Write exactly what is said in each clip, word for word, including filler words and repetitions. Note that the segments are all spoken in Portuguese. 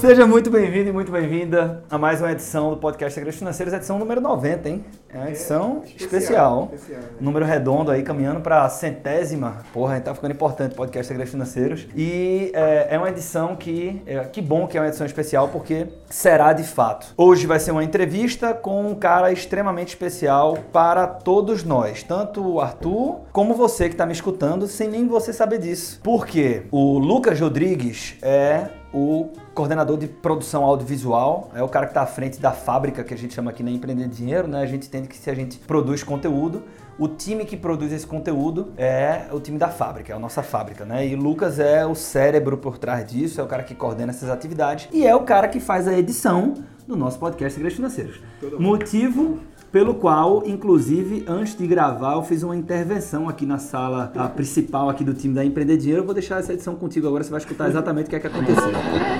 Seja muito bem-vindo e muito bem-vinda a mais uma edição do Podcast Segredos Financeiros, edição número noventa, hein? É uma edição é, especial, especial, especial né? Número redondo aí, caminhando para a centésima. Porra, a gente tá ficando importante, Podcast Segredos Financeiros. E é, é uma edição que, é, que bom que é uma edição especial, porque será de fato. Hoje vai ser uma entrevista com um cara extremamente especial para todos nós, tanto o Arthur como você que tá me escutando, sem nem você saber disso. Porque o Lucas Rodrigues é o coordenador de produção audiovisual, é o cara que está à frente da fábrica que a gente chama aqui na Empreender Dinheiro, né? A gente entende que se a gente produz conteúdo, o time que produz esse conteúdo é o time da fábrica, é a nossa fábrica, né? E o Lucas é o cérebro por trás disso, é o cara que coordena essas atividades e é o cara que faz a edição do nosso podcast Segredos Financeiros. Motivo pelo qual, inclusive, antes de gravar, eu fiz uma intervenção aqui na sala a principal aqui do time da Empreender Dinheiro. Eu vou deixar essa edição contigo agora, você vai escutar exatamente o que é que aconteceu.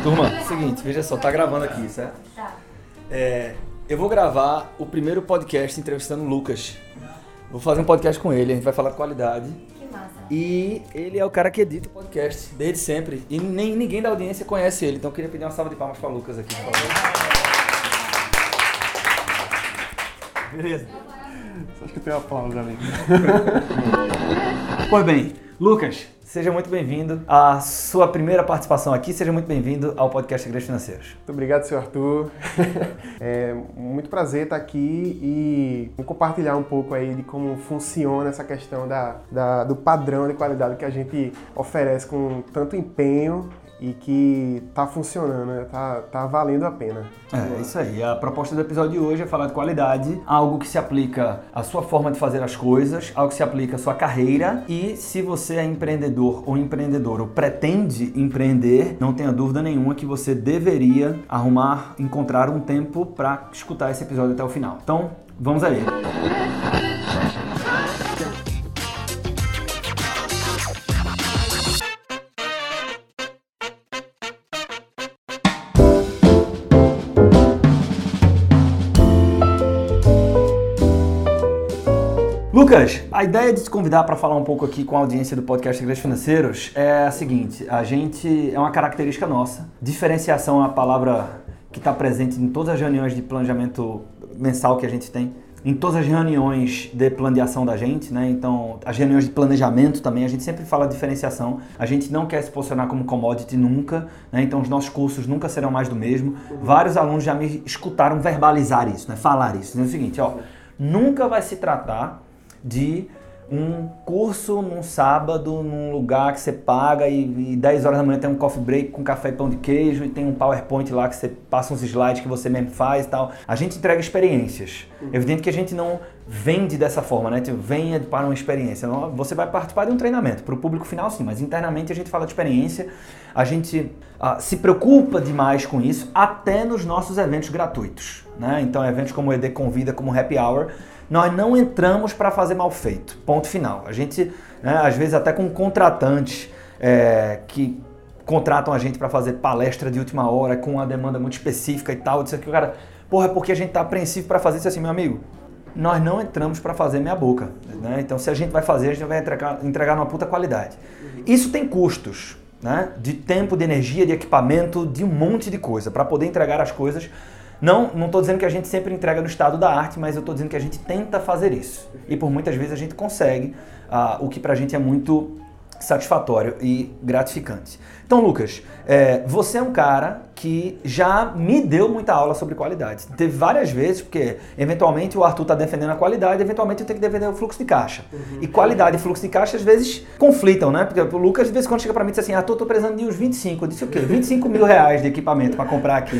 Turma, seguinte, veja só, tá gravando aqui, certo? Tá. É, eu vou gravar o primeiro podcast entrevistando o Lucas. Vou fazer um podcast com ele, a gente vai falar de qualidade. Que massa. E ele é o cara que edita o podcast, desde sempre. E nem, ninguém da audiência conhece ele, então eu queria pedir uma salva de palmas para o Lucas aqui, por favor. Beleza. Só acho que tem uma palma também. Pois bem, Lucas, seja muito bem-vindo à sua primeira participação aqui. Seja muito bem-vindo ao Podcast Segredos Financeiros. Muito obrigado, senhor Arthur. É muito prazer estar aqui e vou compartilhar um pouco aí de como funciona essa questão da, da, do padrão de qualidade que a gente oferece com tanto empenho e que tá funcionando, tá, tá valendo a pena. É, isso aí. A proposta do episódio de hoje é falar de qualidade, algo que se aplica à sua forma de fazer as coisas, algo que se aplica à sua carreira e se você é empreendedor ou empreendedora ou pretende empreender, não tenha dúvida nenhuma que você deveria arrumar, encontrar um tempo para escutar esse episódio até o final. Então, vamos aí. Lucas, a ideia de te convidar para falar um pouco aqui com a audiência do podcast Segredos Financeiros é a seguinte, a gente, é uma característica nossa, diferenciação é uma palavra que está presente em todas as reuniões de planejamento mensal que a gente tem, em todas as reuniões de plano de ação da gente, né? Então, as reuniões de planejamento também, a gente sempre fala de diferenciação, a gente não quer se posicionar como commodity nunca, né? Então os nossos cursos nunca serão mais do mesmo, vários alunos já me escutaram verbalizar isso, né? Falar isso, dizendo o seguinte, ó, nunca vai se tratar de um curso num sábado, num lugar que você paga e, e dez horas da manhã tem um coffee break com café e pão de queijo e tem um PowerPoint lá que você passa uns slides que você mesmo faz e tal. A gente entrega experiências. É evidente que a gente não vende dessa forma, né? Tipo, venha para uma experiência. Você vai participar de um treinamento, para o público final sim, mas internamente a gente fala de experiência, a gente ah, se preocupa demais com isso até nos nossos eventos gratuitos, né? Então eventos como o E D Convida, como o Happy Hour, nós não entramos para fazer mal feito, ponto final. A gente, né, às vezes até com contratantes é, que contratam a gente para fazer palestra de última hora com uma demanda muito específica e tal, disso aqui, o cara, porra, é porque a gente tá apreensivo para fazer isso assim, meu amigo. Nós não entramos para fazer meia boca, né? Então se a gente vai fazer, a gente vai entregar, entregar numa puta qualidade. Isso tem custos, né? De tempo, de energia, de equipamento, de um monte de coisa, para poder entregar as coisas. Não, não estou dizendo que a gente sempre entrega no estado da arte, mas eu estou dizendo que a gente tenta fazer isso. E por muitas vezes a gente consegue, ah, o que para a gente é muito satisfatório e gratificante. Então, Lucas, é, você é um cara que já me deu muita aula sobre qualidade. Teve várias vezes, porque eventualmente o Arthur está defendendo a qualidade, eventualmente eu tenho que defender o fluxo de caixa. Uhum. E qualidade e fluxo de caixa às vezes conflitam, né? Porque o Lucas, de vez em quando, chega para mim e diz assim, Arthur, ah, tô, tô precisando de uns vinte e cinco. Eu disse o quê? vinte e cinco mil reais de equipamento para comprar aqui.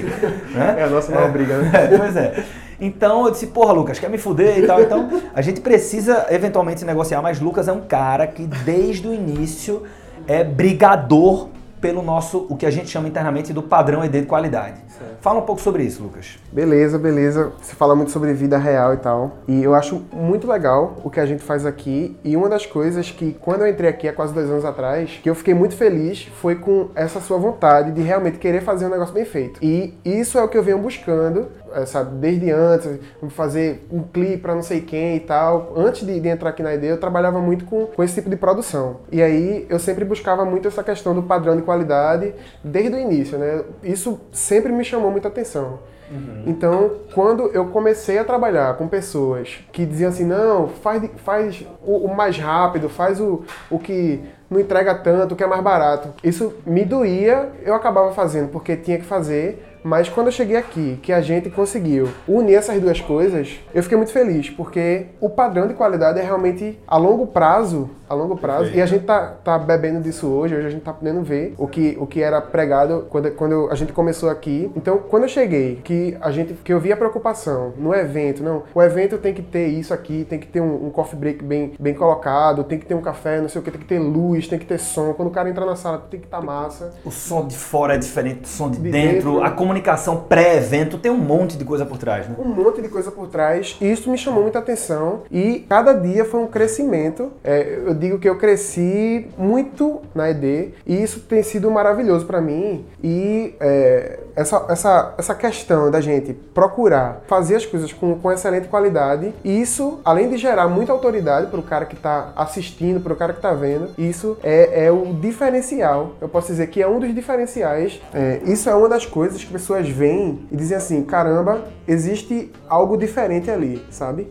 Né? É a nossa maior é, briga, né? É, pois é. Então eu disse, porra, Lucas, quer me fuder e tal. Então a gente precisa eventualmente se negociar, mas Lucas é um cara que desde o início é brigador pelo nosso, o que a gente chama internamente do padrão E D de qualidade. Certo. Fala um pouco sobre isso, Lucas. Beleza, beleza. Você fala muito sobre vida real e tal. E eu acho muito legal o que a gente faz aqui. E uma das coisas que, quando eu entrei aqui há quase dois anos atrás, que eu fiquei muito feliz foi com essa sua vontade de realmente querer fazer um negócio bem feito. E isso é o que eu venho buscando sabe, desde antes, fazer um clipe para não sei quem e tal. Antes de, de entrar aqui na ideia, eu trabalhava muito com, com esse tipo de produção. E aí eu sempre buscava muito essa questão do padrão de qualidade desde o início, né? Isso sempre me chamou muita atenção. Uhum. Então, quando eu comecei a trabalhar com pessoas que diziam assim, não, faz, faz o, o mais rápido, faz o, o que não entrega tanto, o que é mais barato. Isso me doía, eu acabava fazendo porque tinha que fazer, mas quando eu cheguei aqui, que a gente conseguiu unir essas duas coisas, eu fiquei muito feliz, porque o padrão de qualidade é realmente a longo prazo, a longo prazo, Perfeito. E a gente tá, tá bebendo disso hoje, hoje a gente tá podendo ver o que, o que era pregado quando, quando a gente começou aqui. Então, quando eu cheguei, que, a gente, que eu vi a preocupação no evento, não, o evento tem que ter isso aqui, tem que ter um, um coffee break bem, bem colocado, tem que ter um café, não sei o que, tem que ter luz, tem que ter som, quando o cara entra na sala tem que estar tá massa. O som de fora é diferente do som de, de dentro, dentro, a comunicação pré-evento tem um monte de coisa por trás, né? Um monte de coisa por trás, e isso me chamou muita atenção, e cada dia foi um crescimento. É, eu digo que eu cresci muito na E D, e isso tem sido maravilhoso para mim, e é, essa, essa, essa questão da gente procurar fazer as coisas com, com excelente qualidade, isso, além de gerar muita autoridade pro cara que tá assistindo, pro cara que tá vendo, isso é, é o diferencial, eu posso dizer que é um dos diferenciais, é, isso é uma das coisas que pessoas veem e dizem assim, caramba, existe algo diferente ali, sabe?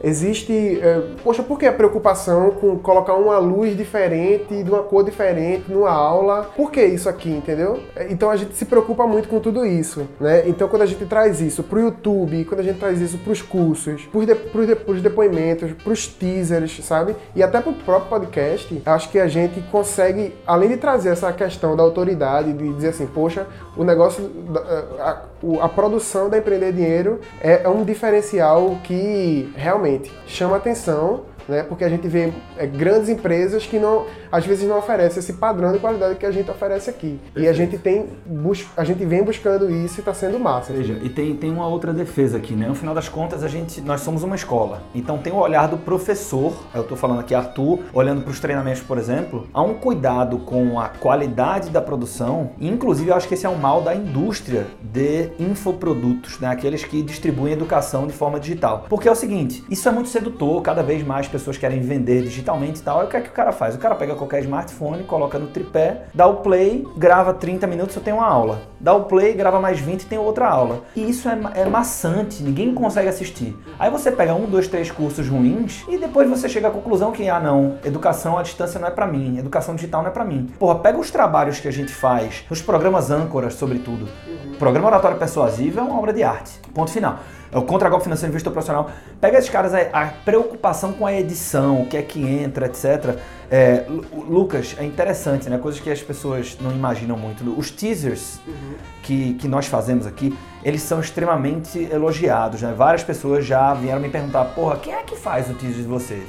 Existe, é, poxa, por que a preocupação com colocar uma luz diferente, de uma cor diferente numa aula? Por que isso aqui, entendeu? Então a gente se preocupa muito com tudo isso, né? Então quando a gente traz isso pro YouTube, quando a gente traz isso pros cursos, pros, de, pros, de, pros depoimentos, pros teasers, sabe? E até pro próprio podcast, acho que a gente consegue, além de trazer essa questão da autoridade, de dizer assim, poxa, o negócio, a, a, a produção da Empreender Dinheiro é, é um diferencial que realmente chama atenção, né? Porque a gente vê é, grandes empresas que não, às vezes não oferecem esse padrão de qualidade que a gente oferece aqui. Perfeito. E a gente, tem bus- a gente vem buscando isso e está sendo massa. Veja, e tem, tem uma outra defesa aqui, né? No final das contas, a gente, nós somos uma escola. Então tem o olhar do professor, eu estou falando aqui, Arthur, olhando para os treinamentos, por exemplo, há um cuidado com a qualidade da produção, inclusive eu acho que esse é um mal da indústria de infoprodutos, né? Aqueles que distribuem educação de forma digital. Porque é o seguinte, isso é muito sedutor, cada vez mais pessoas querem vender digitalmente e tal, aí o que é que o cara faz? O cara pega qualquer smartphone, coloca no tripé, dá o play, grava trinta minutos, eu tenho uma aula. Dá o play, grava mais vinte, tem outra aula. E isso é, é maçante, ninguém consegue assistir. Aí você pega um, dois, três cursos ruins e depois você chega à conclusão que, ah não, educação à distância não é pra mim, educação digital não é pra mim. Porra, pega os trabalhos que a gente faz, os programas âncoras, sobretudo. O programa oratório persuasivo é uma obra de arte, ponto final. É o contra-golpe financeiro investor profissional. Pega esses caras, a, a preocupação com a edição, o que é que entra, etcétera. É, Lucas, é interessante, né? Coisas que as pessoas não imaginam muito. Os teasers uhum. que, que nós fazemos aqui, eles são extremamente elogiados, né? Várias pessoas já vieram me perguntar, porra, quem é que faz o teaser de vocês?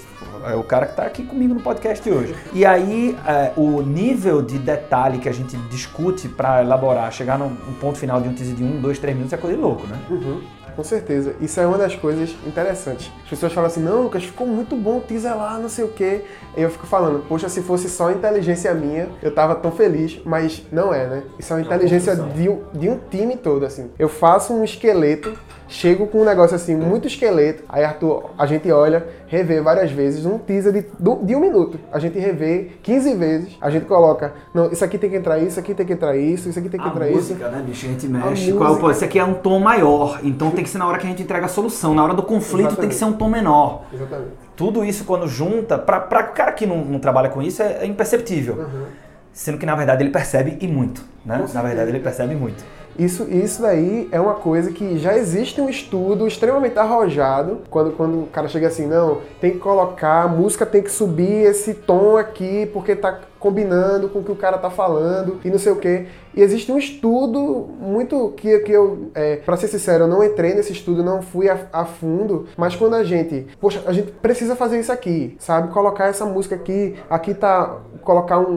É o cara que tá aqui comigo no podcast hoje. E aí, é, o nível de detalhe que a gente discute para elaborar, chegar no, no ponto final de um teaser de um, dois, três minutos é coisa de louco, né? Uhum. Com certeza. Isso é uma das coisas interessantes. As pessoas falam assim, não, Lucas, ficou muito bom o teaser lá, não sei o quê. E eu fico falando, poxa, se fosse só inteligência minha, eu tava tão feliz, mas não é, né? Isso é uma inteligência de um, de um time todo, assim. Eu faço um esqueleto, chego com um negócio assim, muito esqueleto, aí Arthur, a gente olha, revê várias vezes, um teaser de, de um minuto. A gente revê quinze vezes, a gente coloca, não, isso aqui tem que entrar isso, isso aqui tem que entrar isso, isso aqui tem que entrar isso. A música, né, bicho? A gente mexe. Qual, isso aqui é um tom maior, então tem que ser na hora que a gente entrega a solução, na hora do conflito. Exatamente. Tem que ser um tom menor. Exatamente. Tudo isso quando junta, para o cara que não, não trabalha com isso é, é imperceptível, uhum. Sendo que na verdade ele percebe e muito, né? Na verdade ele percebe muito. Isso, isso daí é uma coisa que já existe um estudo extremamente arrojado, quando, quando o cara chega assim, não, tem que colocar, a música tem que subir esse tom aqui, porque tá combinando com o que o cara tá falando e não sei o quê. E existe um estudo muito que, que eu, é, pra ser sincero, eu não entrei nesse estudo, não fui a, a fundo, mas quando a gente, poxa, a gente precisa fazer isso aqui, sabe? Colocar essa música aqui, aqui tá, colocar um,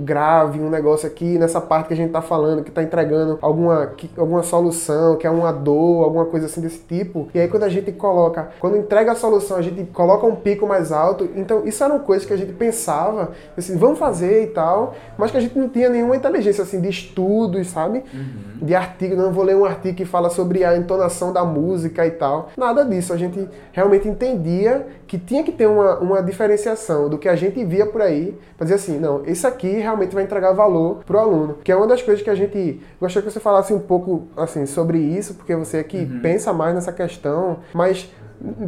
um grave, um negócio aqui, nessa parte que a gente tá falando, que tá entregando alguma alguma, alguma solução, que é uma dor, alguma coisa assim desse tipo. E aí quando a gente coloca, quando entrega a solução, a gente coloca um pico mais alto. Então isso era uma coisa que a gente pensava, assim, vamos fazer e tal, mas que a gente não tinha nenhuma inteligência assim de estudos, sabe? Uhum. De artigo, não vou ler um artigo que fala sobre a entonação da música e tal. Nada disso, a gente realmente entendia que tinha que ter uma, uma diferenciação do que a gente via por aí, pra dizer assim, não, isso aqui realmente vai entregar valor pro aluno, que é uma das coisas que a gente gostaria que você falasse um pouco assim sobre isso, porque você é que uhum. pensa mais nessa questão, mas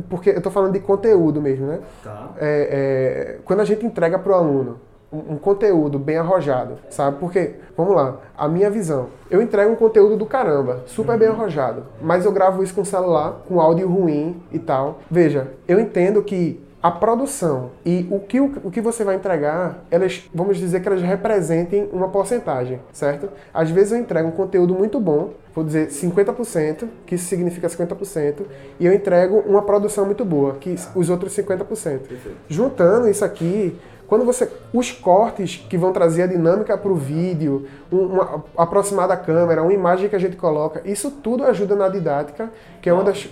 porque eu tô falando de conteúdo mesmo, né? Tá. É, é, quando a gente entrega pro aluno um, um conteúdo bem arrojado, sabe? Porque, vamos lá, a minha visão, eu entrego um conteúdo do caramba, super uhum. bem arrojado, mas eu gravo isso com celular, com áudio ruim e tal. Veja, eu entendo que a produção e o que, o que você vai entregar, elas, vamos dizer que elas representem uma porcentagem, certo? Às vezes eu entrego um conteúdo muito bom, vou dizer cinquenta por cento, que isso significa cinquenta por cento, e eu entrego uma produção muito boa, que ah. os outros cinquenta por cento. Perfeito. Juntando isso aqui, quando você, os cortes que vão trazer a dinâmica para o vídeo, uma, aproximar da câmera, uma imagem que a gente coloca, isso tudo ajuda na didática, que é uma das,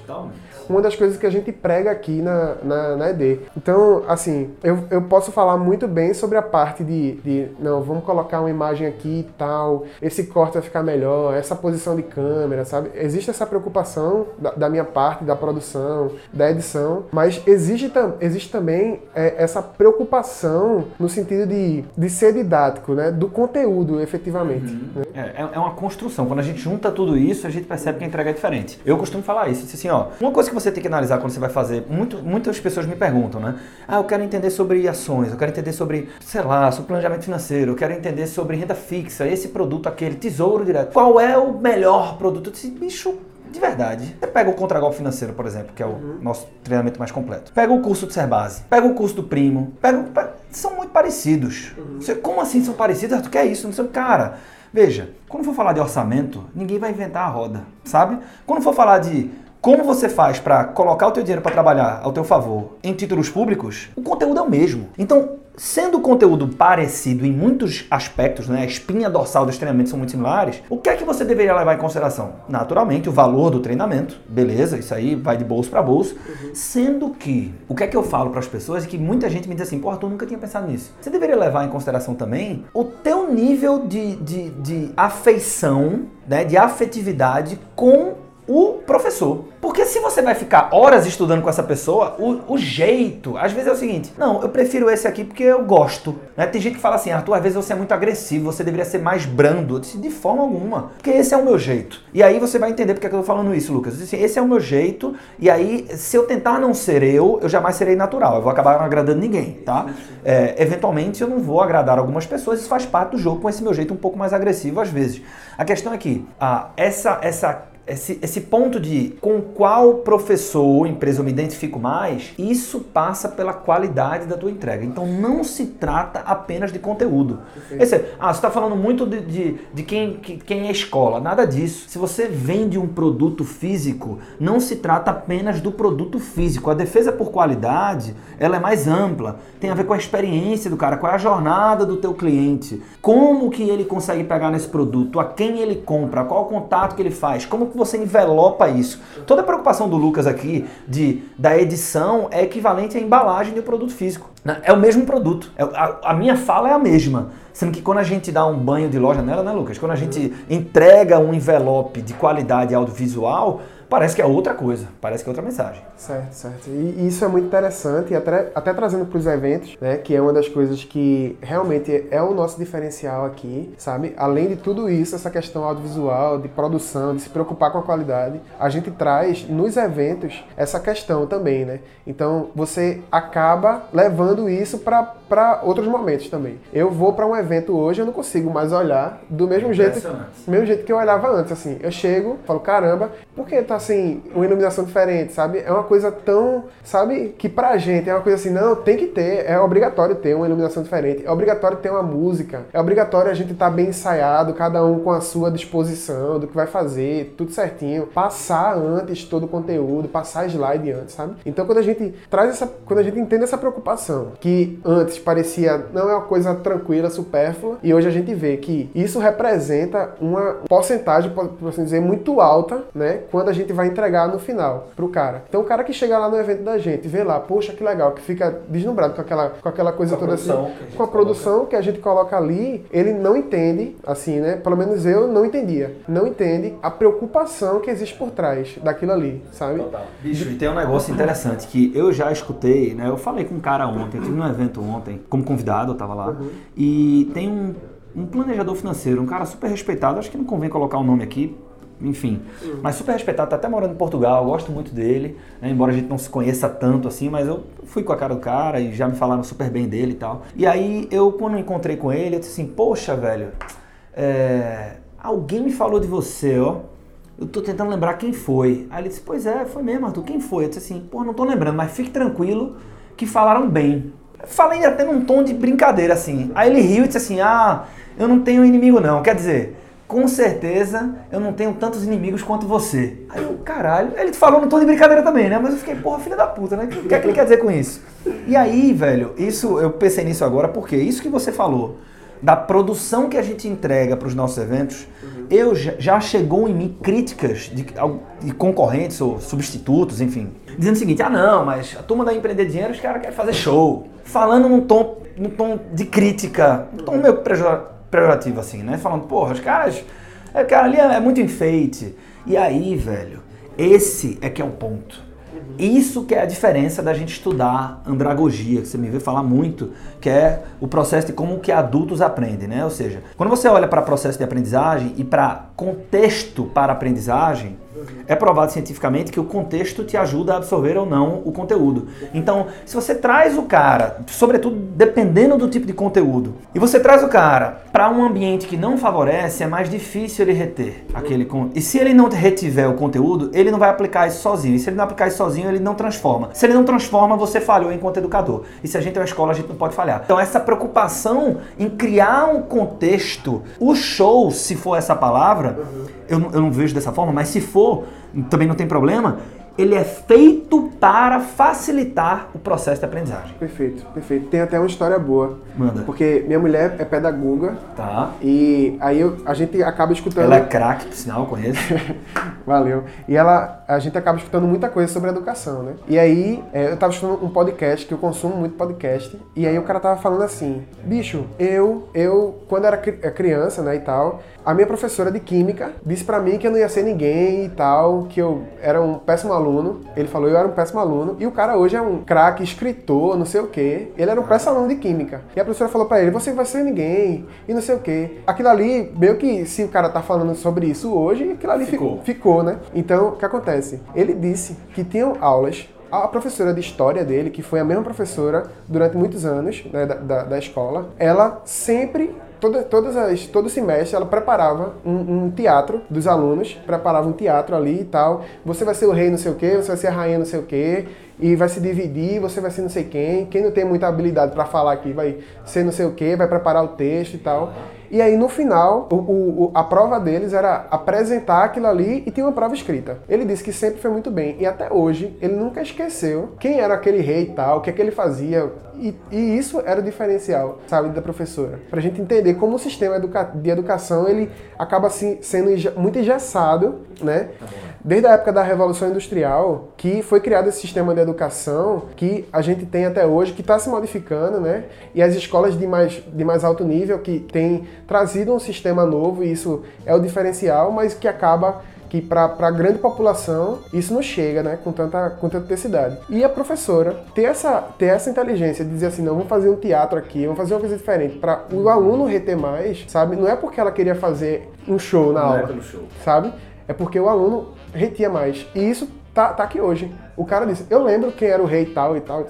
uma das coisas que a gente prega aqui na, na, na E D. Então, assim, eu, eu posso falar muito bem sobre a parte de, de, não, vamos colocar uma imagem aqui e tal, esse corte vai ficar melhor, essa posição de câmera, sabe? Existe essa preocupação da, da minha parte, da produção, da edição, mas existe, existe também é, essa preocupação no sentido de, de ser didático, né? Do conteúdo, efetivamente. Uhum. Né? É, é uma construção. Quando a gente junta tudo isso, a gente percebe que a entrega é diferente. Eu costumo falar isso. Assim, ó, uma coisa que você tem que analisar quando você vai fazer... Muito, muitas pessoas me perguntam, né? Ah, eu quero entender sobre ações, eu quero entender sobre, sei lá, sobre planejamento financeiro, eu quero entender sobre renda fixa, esse produto, aquele, tesouro direto. Qual é o melhor produto? Esse bicho... De verdade. Você pega o Contragolpe Financeiro, por exemplo, que é o uhum. nosso treinamento mais completo. Pega o curso do Serbase, pega o curso do Primo, pega, pega, são muito parecidos. Uhum. Você, como assim são parecidos? Ah, tu quer isso? Não sei, cara, veja, quando for falar de orçamento, ninguém vai inventar a roda, sabe? Quando for falar de como você faz para colocar o teu dinheiro para trabalhar ao teu favor em títulos públicos, o conteúdo é o mesmo. Então, sendo o conteúdo parecido em muitos aspectos, né, a espinha dorsal dos treinamentos são muito similares, o que é que você deveria levar em consideração? Naturalmente, o valor do treinamento, beleza, isso aí vai de bolso para bolso, uhum. sendo que, o que é que eu falo para as pessoas é que muita gente me diz assim, pô, Arthur, nunca tinha pensado nisso. Você deveria levar em consideração também o teu nível de, de, de afeição, né, de afetividade com o professor. Porque se você vai ficar horas estudando com essa pessoa, o, o jeito, às vezes é o seguinte, não, eu prefiro esse aqui porque eu gosto. Né? Tem gente que fala assim, Arthur, às vezes você é muito agressivo, você deveria ser mais brando. Eu disse, de forma alguma, porque esse é o meu jeito. E aí você vai entender porque é que eu tô falando isso, Lucas. Eu disse, esse é o meu jeito, e aí se eu tentar não ser eu, eu jamais serei natural, eu vou acabar não agradando ninguém, tá? É, eventualmente eu não vou agradar algumas pessoas, isso faz parte do jogo com esse meu jeito um pouco mais agressivo às vezes. A questão é que ah, essa... essa Esse, esse ponto de com qual professor ou empresa eu me identifico mais, isso passa pela qualidade da tua entrega. Então não se trata apenas de conteúdo. Esse, ah, você está falando muito de, de, de quem, que, quem é escola, nada disso. Se você vende um produto físico, não se trata apenas do produto físico. A defesa por qualidade, ela é mais ampla. Tem a ver com a experiência do cara, qual é a jornada do teu cliente, como que ele consegue pegar nesse produto, a quem ele compra, qual o contato que ele faz, como você envelopa isso. Toda a preocupação do Lucas aqui de, da edição é equivalente à embalagem de um produto físico. É o mesmo produto. É, a, a minha fala é a mesma. Sendo que quando a gente dá um banho de loja nela, né, Lucas? Quando a gente entrega um envelope de qualidade audiovisual, parece que é outra coisa, parece que é outra mensagem. Certo, certo. E isso é muito interessante, e até, até trazendo para os eventos, né, que é uma das coisas que realmente é o nosso diferencial aqui, sabe? Além de tudo isso, essa questão audiovisual, de produção, de se preocupar com a qualidade, a gente traz nos eventos essa questão também, né? Então, você acaba levando isso para para outros momentos também. Eu vou para um evento hoje, eu não consigo mais olhar do mesmo jeito, do mesmo jeito que eu olhava antes, assim. Eu chego, falo, caramba, por que tá assim, uma iluminação diferente, sabe? É uma coisa tão, sabe, que pra gente é uma coisa assim, não, tem que ter, é obrigatório ter uma iluminação diferente, é obrigatório ter uma música, é obrigatório a gente estar bem ensaiado, cada um com a sua disposição do que vai fazer, tudo certinho, passar antes todo o conteúdo, passar slide antes, sabe? Então quando a gente traz essa, quando a gente entende essa preocupação, que antes antes parecia não é uma coisa tranquila, supérflua, e hoje a gente vê que isso representa uma porcentagem, por assim dizer, muito alta, né, quando a gente vai entregar no final pro cara. Então o cara que chega lá no evento da gente, vê lá, poxa, que legal, que fica deslumbrado com aquela, com aquela coisa toda assim, com a produção que a gente coloca ali, ele não entende, assim, né, pelo menos eu não entendia, não entende a preocupação que existe por trás daquilo ali, sabe? Total. Bicho, e tem um negócio interessante que eu já escutei, né, eu falei com um cara ontem, eu tive num evento ontem, como convidado, eu tava lá, uhum. E tem um, um planejador financeiro, um cara super respeitado, acho que não convém colocar o nome aqui, enfim, uhum. Mas super respeitado, tá até morando em Portugal, gosto muito dele, né, embora a gente não se conheça tanto assim, mas eu fui com a cara do cara e já me falaram super bem dele e tal. E aí eu, quando encontrei com ele, eu disse assim, poxa, velho, é, alguém me falou de você, ó. Eu tô tentando lembrar quem foi. Aí ele disse, pois é, foi mesmo, Arthur, quem foi? Eu disse assim, pô, não tô lembrando, mas fique tranquilo que falaram bem. Falei até num tom de brincadeira, assim. Aí ele riu e disse assim, ah, eu não tenho inimigo não. Quer dizer, com certeza eu não tenho tantos inimigos quanto você. Aí eu, caralho, ele falou num tom de brincadeira também, né? Mas eu fiquei, porra, filha da puta, né? O que é que ele quer dizer com isso? E aí, velho, isso, eu pensei nisso agora porque isso que você falou, da produção que a gente entrega para os nossos eventos, uhum. eu já, já chegou em mim críticas de, de concorrentes ou substitutos, enfim, dizendo o seguinte, ah não, mas a turma da Empreender Dinheiro, os caras querem fazer show. Falando num tom, num tom de crítica, num tom meio pejorativo assim, né? Falando, porra, os caras, é, cara ali é, é muito enfeite. E aí, velho, esse é que é o ponto. Isso que é a diferença da gente estudar andragogia, que você me vê falar muito, que é o processo de como que adultos aprendem, né? Ou seja, quando você olha para processo de aprendizagem e para contexto para aprendizagem, é provado cientificamente que o contexto te ajuda a absorver ou não o conteúdo. Então, se você traz o cara, sobretudo dependendo do tipo de conteúdo, e você traz o cara para um ambiente que não favorece, é mais difícil ele reter aquele conteúdo. E se ele não retiver o conteúdo, ele não vai aplicar isso sozinho. E se ele não aplicar isso sozinho, ele não transforma. Se ele não transforma, você falhou enquanto educador. E se a gente é uma escola, a gente não pode falhar. Então, essa preocupação em criar um contexto, o show, se for essa palavra, eu não, eu não vejo dessa forma, mas se for, também não tem problema, ele é feito para facilitar o processo de aprendizagem. Perfeito, perfeito. Tem até uma história boa. Manda. Porque minha mulher é pedagoga. Tá. E aí eu, a gente acaba escutando... Ela é craque, por sinal, eu conheço. Valeu. E ela, a gente acaba escutando muita coisa sobre educação, né? E aí eu tava escutando um podcast, que eu consumo muito podcast, e aí o cara tava falando assim, bicho, eu, eu quando era criança, né, e tal... A minha professora de química disse pra mim que eu não ia ser ninguém e tal, que eu era um péssimo aluno. Ele falou que eu era um péssimo aluno. E o cara hoje é um craque, escritor, não sei o quê. Ele era um péssimo aluno de química. E a professora falou pra ele, você não vai ser ninguém e não sei o quê. Aquilo ali, meio que se o cara tá falando sobre isso hoje, aquilo ali ficou, ficou né? Então, o que acontece? Ele disse que tinham aulas... A professora de história dele, que foi a mesma professora durante muitos anos, né, da, da, da escola, ela sempre... Toda, todas as, todo semestre ela preparava um, um teatro dos alunos, preparava um teatro ali e tal. Você vai ser o rei não sei o quê, você vai ser a rainha não sei o quê, e vai se dividir, você vai ser não sei quem. Quem não tem muita habilidade pra falar aqui vai ser não sei o quê, vai preparar o texto e tal. E aí no final, o, o, a prova deles era apresentar aquilo ali e tinha uma prova escrita. Ele disse que sempre foi muito bem e até hoje ele nunca esqueceu quem era aquele rei e tal, o que é que ele fazia. E, e isso era o diferencial, sabe, da professora. Pra gente entender como o sistema educa- de educação, ele acaba assim, sendo inje- muito engessado, né? Desde a época da Revolução Industrial, que foi criado esse sistema de educação que a gente tem até hoje, que está se modificando, né? E as escolas de mais, de mais alto nível, que têm trazido um sistema novo, e isso é o diferencial, mas que acaba... que para a grande população isso não chega, né, com tanta, com tanta intensidade. E a professora ter essa, ter essa inteligência de dizer assim, não, vamos fazer um teatro aqui, vamos fazer uma coisa diferente, para o aluno reter mais, sabe? Não é porque ela queria fazer um show na aula, não é pelo show, sabe? É porque o aluno retia mais. E isso tá, tá aqui hoje. O cara disse, eu lembro quem era o rei tal e tal,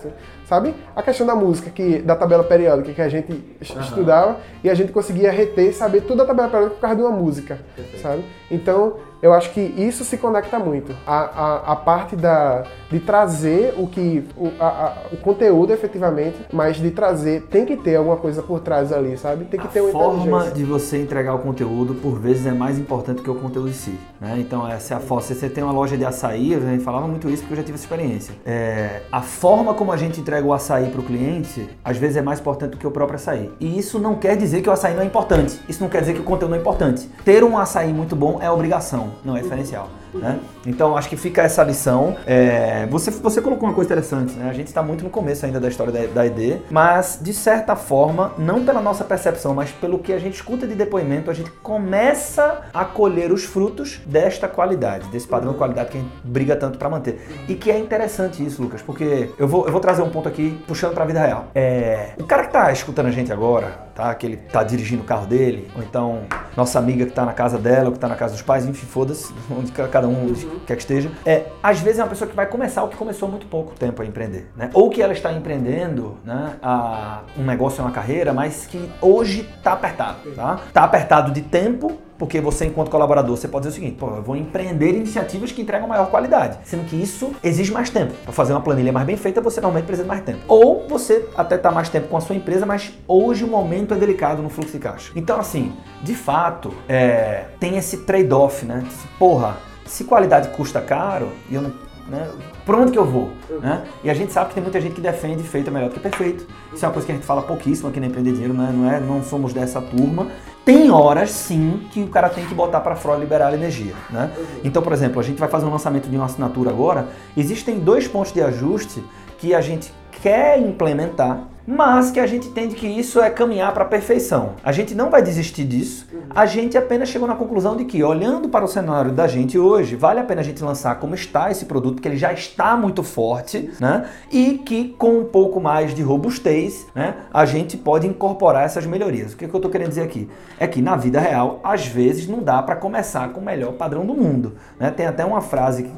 sabe? A questão da música, que, da tabela periódica, que a gente uhum. estudava, e a gente conseguia reter e saber tudo da tabela periódica por causa de uma música, perfeito, sabe? Então, eu acho que isso se conecta muito. A, a, a parte da, de trazer o, que, o, a, a, o conteúdo, efetivamente, mas de trazer, tem que ter alguma coisa por trás ali, sabe? Tem que a ter uma inteligência. A forma de você entregar o conteúdo, por vezes, é mais importante que o conteúdo em si, né? Então, se você tem uma loja de açaí, eu já falava muito isso, porque eu já tive tive essa experiência. É, a forma como a gente entrega o açaí para o cliente, às vezes é mais importante do que o próprio açaí. E isso não quer dizer que o açaí não é importante. Isso não quer dizer que o conteúdo não é importante. Ter um açaí muito bom é obrigação, não é diferencial. Né? Então, acho que fica essa lição. É, você, você colocou uma coisa interessante, né? A gente está muito no começo ainda da história da, da E D, mas, de certa forma, não pela nossa percepção, mas pelo que a gente escuta de depoimento, a gente começa a colher os frutos desta qualidade, desse padrão de qualidade que a gente briga tanto para manter. E que é interessante isso, Lucas, porque eu vou, eu vou trazer um ponto aqui, puxando para a vida real. É, o cara que está escutando a gente agora, tá? Que ele está dirigindo o carro dele, ou então nossa amiga que está na casa dela, ou que está na casa dos pais, enfim, foda-se, onde cada um uhum. quer que esteja, é, às vezes é uma pessoa que vai começar ou que começou há muito pouco tempo a empreender, né? Ou que ela está empreendendo, né, a, um negócio, uma carreira, mas que hoje está apertado, tá? Está apertado de tempo, porque você, enquanto colaborador, você pode dizer o seguinte: pô, eu vou empreender iniciativas que entregam maior qualidade, sendo que isso exige mais tempo. Para fazer uma planilha mais bem feita, você normalmente precisa de mais tempo. Ou você até está mais tempo com a sua empresa, mas hoje o momento é delicado no fluxo de caixa. Então, assim, de fato, é, tem esse trade-off, né? Porra, se qualidade custa caro, e eu não, né, pra onde que eu vou? Né? E a gente sabe que tem muita gente que defende feito é melhor do que perfeito. Isso é uma coisa que a gente fala pouquíssimo aqui no Empreender Dinheiro, né? Não, é, não somos dessa turma. Tem horas, sim, que o cara tem que botar para fora liberar a energia, né? Então, por exemplo, a gente vai fazer um lançamento de uma assinatura agora. Existem dois pontos de ajuste que a gente quer implementar, mas que a gente entende que isso é caminhar para a perfeição. A gente não vai desistir disso, a gente apenas chegou na conclusão de que, olhando para o cenário da gente hoje, vale a pena a gente lançar como está esse produto, porque ele já está muito forte, né? E que com um pouco mais de robustez, né, a gente pode incorporar essas melhorias. O que, é que eu estou querendo dizer aqui? É que na vida real, às vezes, não dá para começar com o melhor padrão do mundo, né? Tem até uma frase que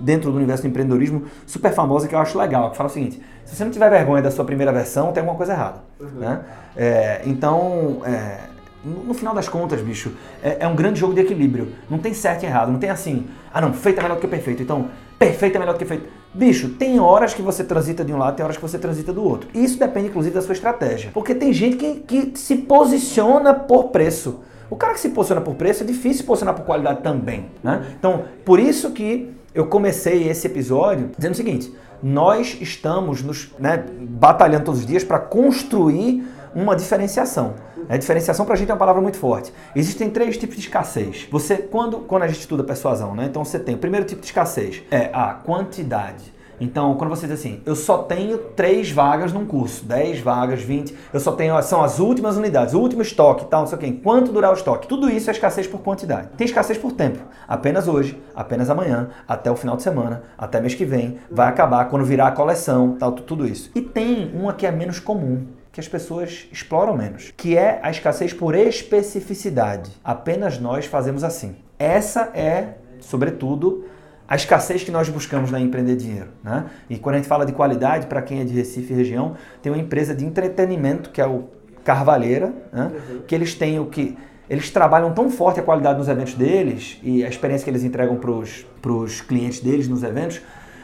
dentro do universo do empreendedorismo, super famosa, que eu acho legal, que fala o seguinte: se você não tiver vergonha da sua primeira versão, tem alguma coisa errada. Uhum. Né? É, então, é, no final das contas, bicho, é, é um grande jogo de equilíbrio. Não tem certo e errado, não tem assim, ah não, feito é melhor do que perfeito, então perfeito é melhor do que feito. Bicho, tem horas que você transita de um lado, tem horas que você transita do outro. Isso depende, inclusive, da sua estratégia. Porque tem gente que, que se posiciona por preço. O cara que se posiciona por preço, é difícil se posicionar por qualidade também. Né? Então, por isso que eu comecei esse episódio dizendo o seguinte: nós estamos nos, né, batalhando todos os dias para construir uma diferenciação. A diferenciação pra gente é uma palavra muito forte. Existem três tipos de escassez. Você, quando, quando a gente estuda persuasão, né? Então você tem o primeiro tipo de escassez, é a quantidade. Então, quando você diz assim, eu só tenho três vagas num curso, dez vagas, vinte, eu só tenho, são as últimas unidades, o último estoque, tal, não sei o quê, enquanto durar o estoque. Tudo isso é escassez por quantidade. Tem escassez por tempo. Apenas hoje, apenas amanhã, até o final de semana, até mês que vem, vai acabar quando virar a coleção, tal, tudo isso. E tem uma que é menos comum, que as pessoas exploram menos, que é a escassez por especificidade. Apenas nós fazemos assim. Essa é, sobretudo, a escassez que nós buscamos na Empreender Dinheiro, né? E quando a gente fala de qualidade, para quem é de Recife e região, tem uma empresa de entretenimento, que é o Carvalheira, né? Uhum. Que eles têm o que... Eles trabalham tão forte a qualidade nos eventos deles e a experiência que eles entregam para os clientes deles nos eventos,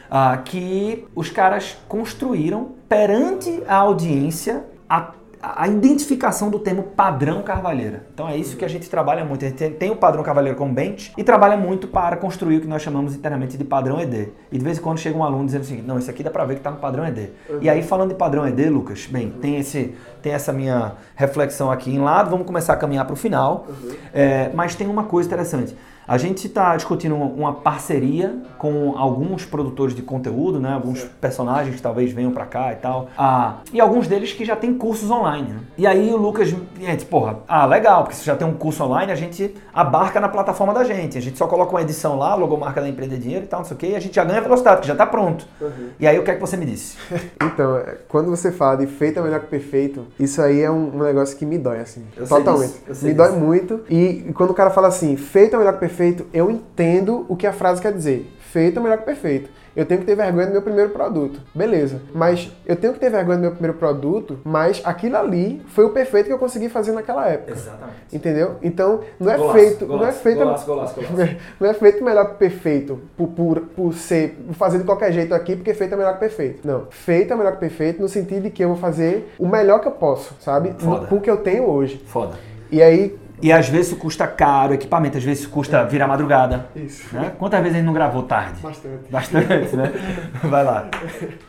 ah, que os caras construíram, perante a audiência, a a identificação do termo padrão Carvalheira. Então é isso que a gente trabalha muito. A gente tem o padrão Carvalheira como bench e trabalha muito para construir o que nós chamamos internamente de padrão E D. E de vez em quando chega um aluno dizendo assim, não, isso aqui dá para ver que está no padrão E D. E aí, falando de padrão E D, Lucas, bem, tem, esse, tem essa minha reflexão aqui em lado, vamos começar a caminhar para o final, é, mas tem uma coisa interessante. A gente está discutindo uma parceria com alguns produtores de conteúdo, né? Alguns personagens que talvez venham para cá e tal. Ah, e alguns deles que já têm cursos online. Né? E aí o Lucas, gente, porra, ah, legal, porque se já tem um curso online, a gente abarca na plataforma da gente. A gente só coloca uma edição lá, logomarca da Empreender Dinheiro e tal, não sei o quê, e a gente já ganha velocidade, que já está pronto. Uhum. E aí o que é que você me disse? Então, quando você fala de feito é melhor que perfeito, isso aí é um, um negócio que me dói, assim. Eu totalmente. Sei disso, eu me dói disso. muito. E quando o cara fala assim, feito é melhor que perfeito, eu entendo o que a frase quer dizer. Feito é melhor que perfeito. Eu tenho que ter vergonha do meu primeiro produto. Beleza. Mas eu tenho que ter vergonha do meu primeiro produto, mas aquilo ali foi o perfeito que eu consegui fazer naquela época. Exatamente. Entendeu? Então, não é golaço, feito... Golaço, não é feito golaço, golaço, golaço. Não é feito melhor que perfeito por, por, por ser... Por fazer de qualquer jeito aqui, porque feito é melhor que perfeito. Não. Feito é melhor que perfeito no sentido de que eu vou fazer o melhor que eu posso, sabe? Foda. Com o que eu tenho hoje. Foda. E aí... E às vezes custa caro o equipamento, às vezes custa é. virar madrugada. Isso. Né? Quantas vezes a gente não gravou tarde? Bastante. Bastante, né? Vai lá.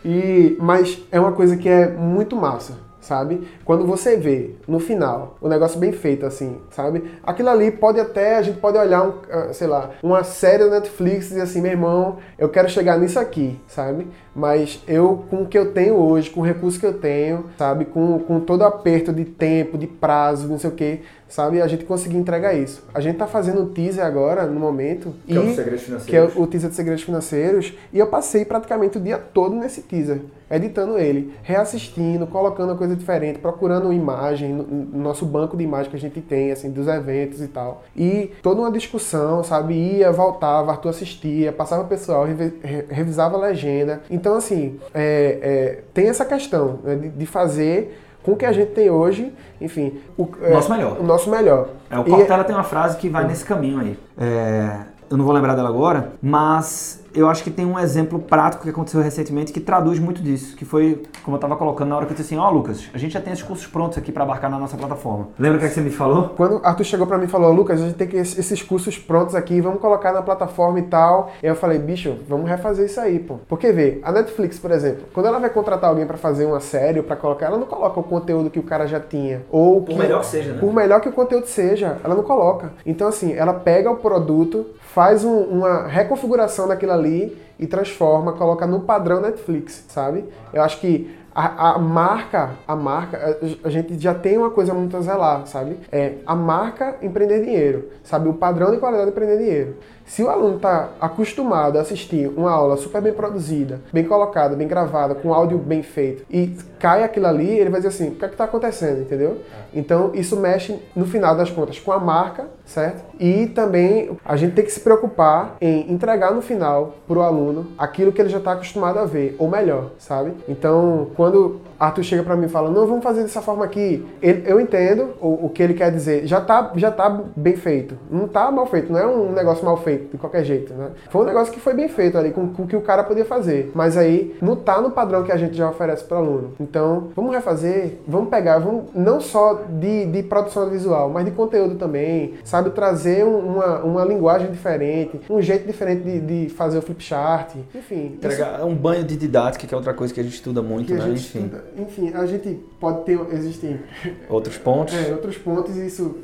E, mas é uma coisa que é muito massa, sabe? Quando você vê, no final, o negócio bem feito, assim, sabe? Aquilo ali pode até, a gente pode olhar, um, sei lá, uma série da Netflix e dizer assim, meu irmão, eu quero chegar nisso aqui, sabe? Mas eu, com o que eu tenho hoje, com o recurso que eu tenho, sabe? Com, com todo aperto de tempo, de prazo, não sei o quê, sabe, a gente conseguir entregar isso. A gente tá fazendo o teaser agora, no momento, que, e, é, o Segredos Financeiros. que é o teaser de Segredos Financeiros, e eu passei praticamente o dia todo nesse teaser, editando ele, reassistindo, colocando uma coisa diferente, procurando imagem, no, no nosso banco de imagens que a gente tem, assim, dos eventos e tal. E toda uma discussão, sabe, ia, voltava, Arthur assistia, passava o pessoal, re, re, revisava a legenda. Então, assim, é, é, tem essa questão, né, de, de fazer... com o que a gente tem hoje, enfim... O nosso é, melhor. O nosso melhor. É, o Cortella e... tem uma frase que vai nesse caminho aí. É, eu não vou lembrar dela agora, mas eu acho que tem um exemplo prático que aconteceu recentemente que traduz muito disso, que foi, como eu estava colocando na hora que eu disse assim, ó, oh, Lucas, a gente já tem esses cursos prontos aqui para abarcar na nossa plataforma. Lembra o que, é que você me falou? Quando Arthur chegou para mim e falou, Lucas, a gente tem que esses cursos prontos aqui, vamos colocar na plataforma e tal. E eu falei, bicho, vamos refazer isso aí, pô. Porque, vê, a Netflix, por exemplo, quando ela vai contratar alguém para fazer uma série ou para colocar, ela não coloca o conteúdo que o cara já tinha. Ou que, por melhor que seja, né? Por melhor que o conteúdo seja, ela não coloca. Então, assim, ela pega o produto, faz um, uma reconfiguração daquilo ali, ali e transforma, coloca no padrão Netflix, sabe? Eu acho que a, a marca, a marca, a, a gente já tem uma coisa muito a zelar, sabe? É a marca Empreender Dinheiro, sabe? O padrão de qualidade Empreender Dinheiro. Se o aluno está acostumado a assistir uma aula super bem produzida, bem colocada, bem gravada, com áudio bem feito, e cai aquilo ali, ele vai dizer assim, o que é que está acontecendo, entendeu? Então, isso mexe, no final das contas, com a marca, certo? E também, a gente tem que se preocupar em entregar no final, para o aluno, aquilo que ele já está acostumado a ver, ou melhor, sabe? Então, quando Arthur chega para mim e fala, não, vamos fazer dessa forma aqui, ele, eu entendo o, o que ele quer dizer, já está já tá bem feito, não está mal feito, não é um negócio mal feito, de qualquer jeito, né? Foi um negócio que foi bem feito ali, com o que o cara podia fazer, mas aí não tá no padrão que a gente já oferece para o aluno. Então, vamos refazer, vamos pegar, vamos não só de, de produção visual, mas de conteúdo também, sabe? Trazer uma, uma linguagem diferente, um jeito diferente de, de fazer o flipchart, enfim. Entregar isso... um banho de didática, que é outra coisa que a gente estuda muito, que né? A gente enfim. Estuda, enfim, a gente pode ter, existem... Outros pontos. É, outros pontos e isso...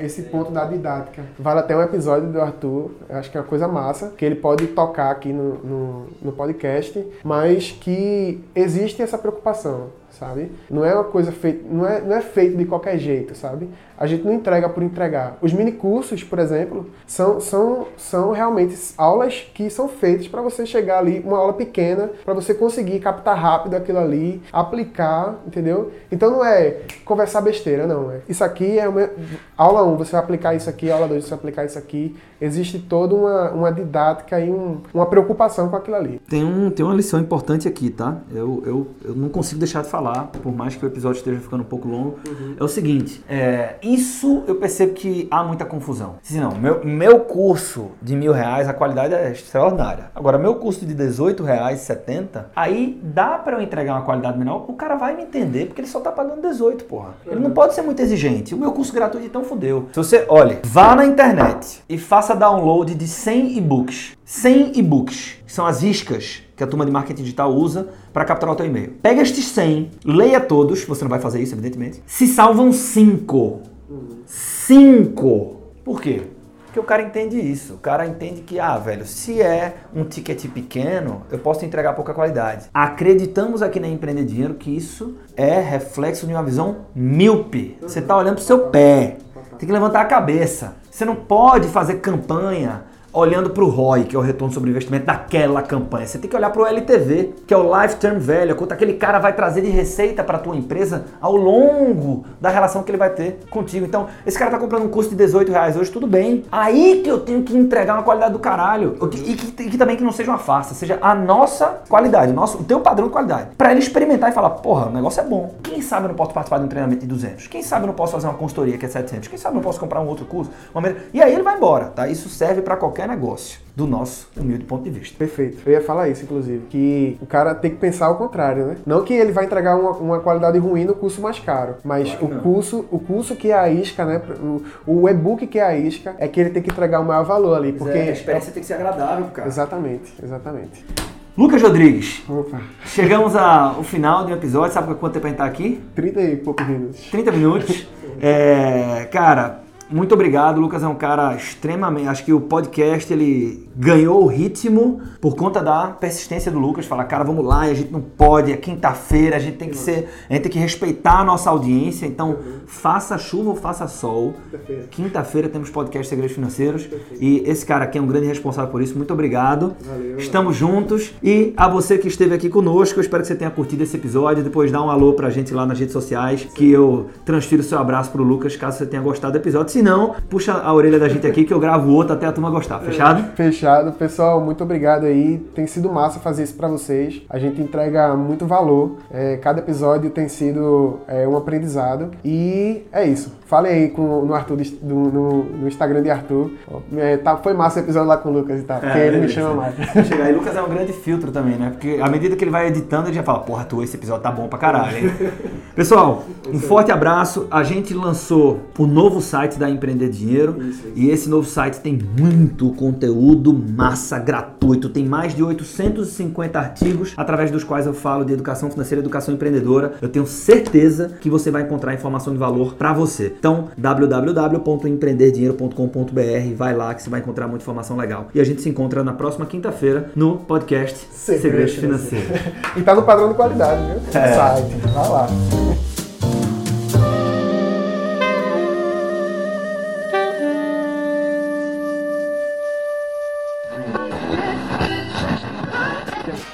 Esse ponto da didática. Vale até um episódio do Arthur, acho que é uma coisa massa, que ele pode tocar aqui no, no, no podcast, mas que existe essa preocupação, sabe? Não é uma coisa feita, não é, não é feito de qualquer jeito, sabe? A gente não entrega por entregar. Os minicursos, por exemplo, são, são, são realmente aulas que são feitas para você chegar ali, uma aula pequena, para você conseguir captar rápido aquilo ali, aplicar, entendeu? Então não é conversar besteira, não. É. Isso aqui é uma... Aula um, você vai aplicar isso aqui, aula dois, você vai aplicar isso aqui. Existe toda uma, uma didática e um, uma preocupação com aquilo ali. Tem, um, tem uma lição importante aqui, tá? Eu, eu, eu não consigo deixar de falar, por mais que o episódio esteja ficando um pouco longo. Uhum. É o seguinte, é... Isso eu percebo que há muita confusão. Se não, meu, meu curso de mil reais, a qualidade é extraordinária. Agora, meu curso de dezoito reais e setenta, aí dá pra eu entregar uma qualidade menor, o cara vai me entender, porque ele só tá pagando dezoito, porra. Ele não pode ser muito exigente. O meu curso gratuito, então, fudeu. Se você, olha, vá na internet e faça download de cem e-books. cem e-books, que são as iscas que a turma de marketing digital usa para capturar o teu e-mail. Pega estes cem, leia todos, você não vai fazer isso, evidentemente. Se salvam cinco. cinco. Por quê? Porque o cara entende isso. O cara entende que, ah, velho, se é um ticket pequeno, eu posso entregar pouca qualidade. Acreditamos aqui na Empreender Dinheiro que isso é reflexo de uma visão míope. Você está olhando para o seu pé. Tem que levantar a cabeça. Você não pode fazer campanha olhando para o R O I, que é o retorno sobre investimento daquela campanha. Você tem que olhar para o L T V, que é o Lifetime Value, quanto aquele cara vai trazer de receita para a tua empresa ao longo da relação que ele vai ter contigo. Então, esse cara tá comprando um curso de dezoito reais hoje, tudo bem. Aí que eu tenho que entregar uma qualidade do caralho. E que, e que também que não seja uma farsa, seja a nossa qualidade, o, nosso, o teu padrão de qualidade. Para ele experimentar e falar, porra, o negócio é bom. Quem sabe eu não posso participar de um treinamento de duzentos? Quem sabe eu não posso fazer uma consultoria que é setecentos? Quem sabe eu não posso comprar um outro curso? Uma... E aí ele vai embora, tá? Isso serve para qualquer qualquer negócio, do nosso humilde ponto de vista. Perfeito. Eu ia falar isso, inclusive, que o cara tem que pensar ao contrário, né? Não que ele vai entregar uma, uma qualidade ruim no curso mais caro, mas claro o, curso, o curso que é a isca, né? O, o e-book que é a isca, é que ele tem que entregar o maior valor ali, porque... É, a experiência é... tem que ser agradável, cara. Exatamente, exatamente. Lucas Rodrigues, opa, chegamos ao final de um episódio, sabe quanto tempo a gente tá aqui? trinta e poucos minutos. trinta minutos. É, cara, muito obrigado. O Lucas é um cara extremamente... Acho que o podcast, ele ganhou o ritmo por conta da persistência do Lucas. Fala, cara, vamos lá, a gente não pode, é quinta-feira, a gente tem que ser... A gente tem que respeitar a nossa audiência, então uhum. faça chuva ou faça sol. Quinta-feira, quinta-feira temos podcast Segredos Financeiros. E esse cara aqui é um grande responsável por isso. Muito obrigado. Valeu, estamos valeu. juntos. E a você que esteve aqui conosco, eu espero que você tenha curtido esse episódio. Depois dá um alô pra gente lá nas redes sociais, sim, que eu transfiro seu abraço pro Lucas, caso você tenha gostado do episódio. Se não, puxa a orelha da gente aqui que eu gravo outro até a turma gostar. Fechado? Fechado. Pessoal, muito obrigado aí. Tem sido massa fazer isso pra vocês. A gente entrega muito valor. É, cada episódio tem sido é, um aprendizado. E é isso. Falei aí com, no, Arthur, do, no, no Instagram de Arthur. É, tá, foi massa o episódio lá com o Lucas e tal. Porque é, ele me chama mais. E o Lucas é um grande filtro também, né? Porque à medida que ele vai editando, ele já fala, porra, Arthur, esse episódio tá bom pra caralho. Pessoal, um forte abraço. A gente lançou o novo site da Da Empreender Dinheiro, isso, isso. E esse novo site tem muito conteúdo massa, gratuito, tem mais de oitocentos e cinquenta artigos, através dos quais eu falo de educação financeira, educação empreendedora. Eu tenho certeza que você vai encontrar informação de valor para você. Então, w w w ponto empreender dinheiro ponto com ponto b r, vai lá que você vai encontrar muita informação legal. E a gente se encontra na próxima quinta-feira no podcast Segredos Financeiros. E tá no padrão de qualidade, viu? É. O site, vai lá. Yeah.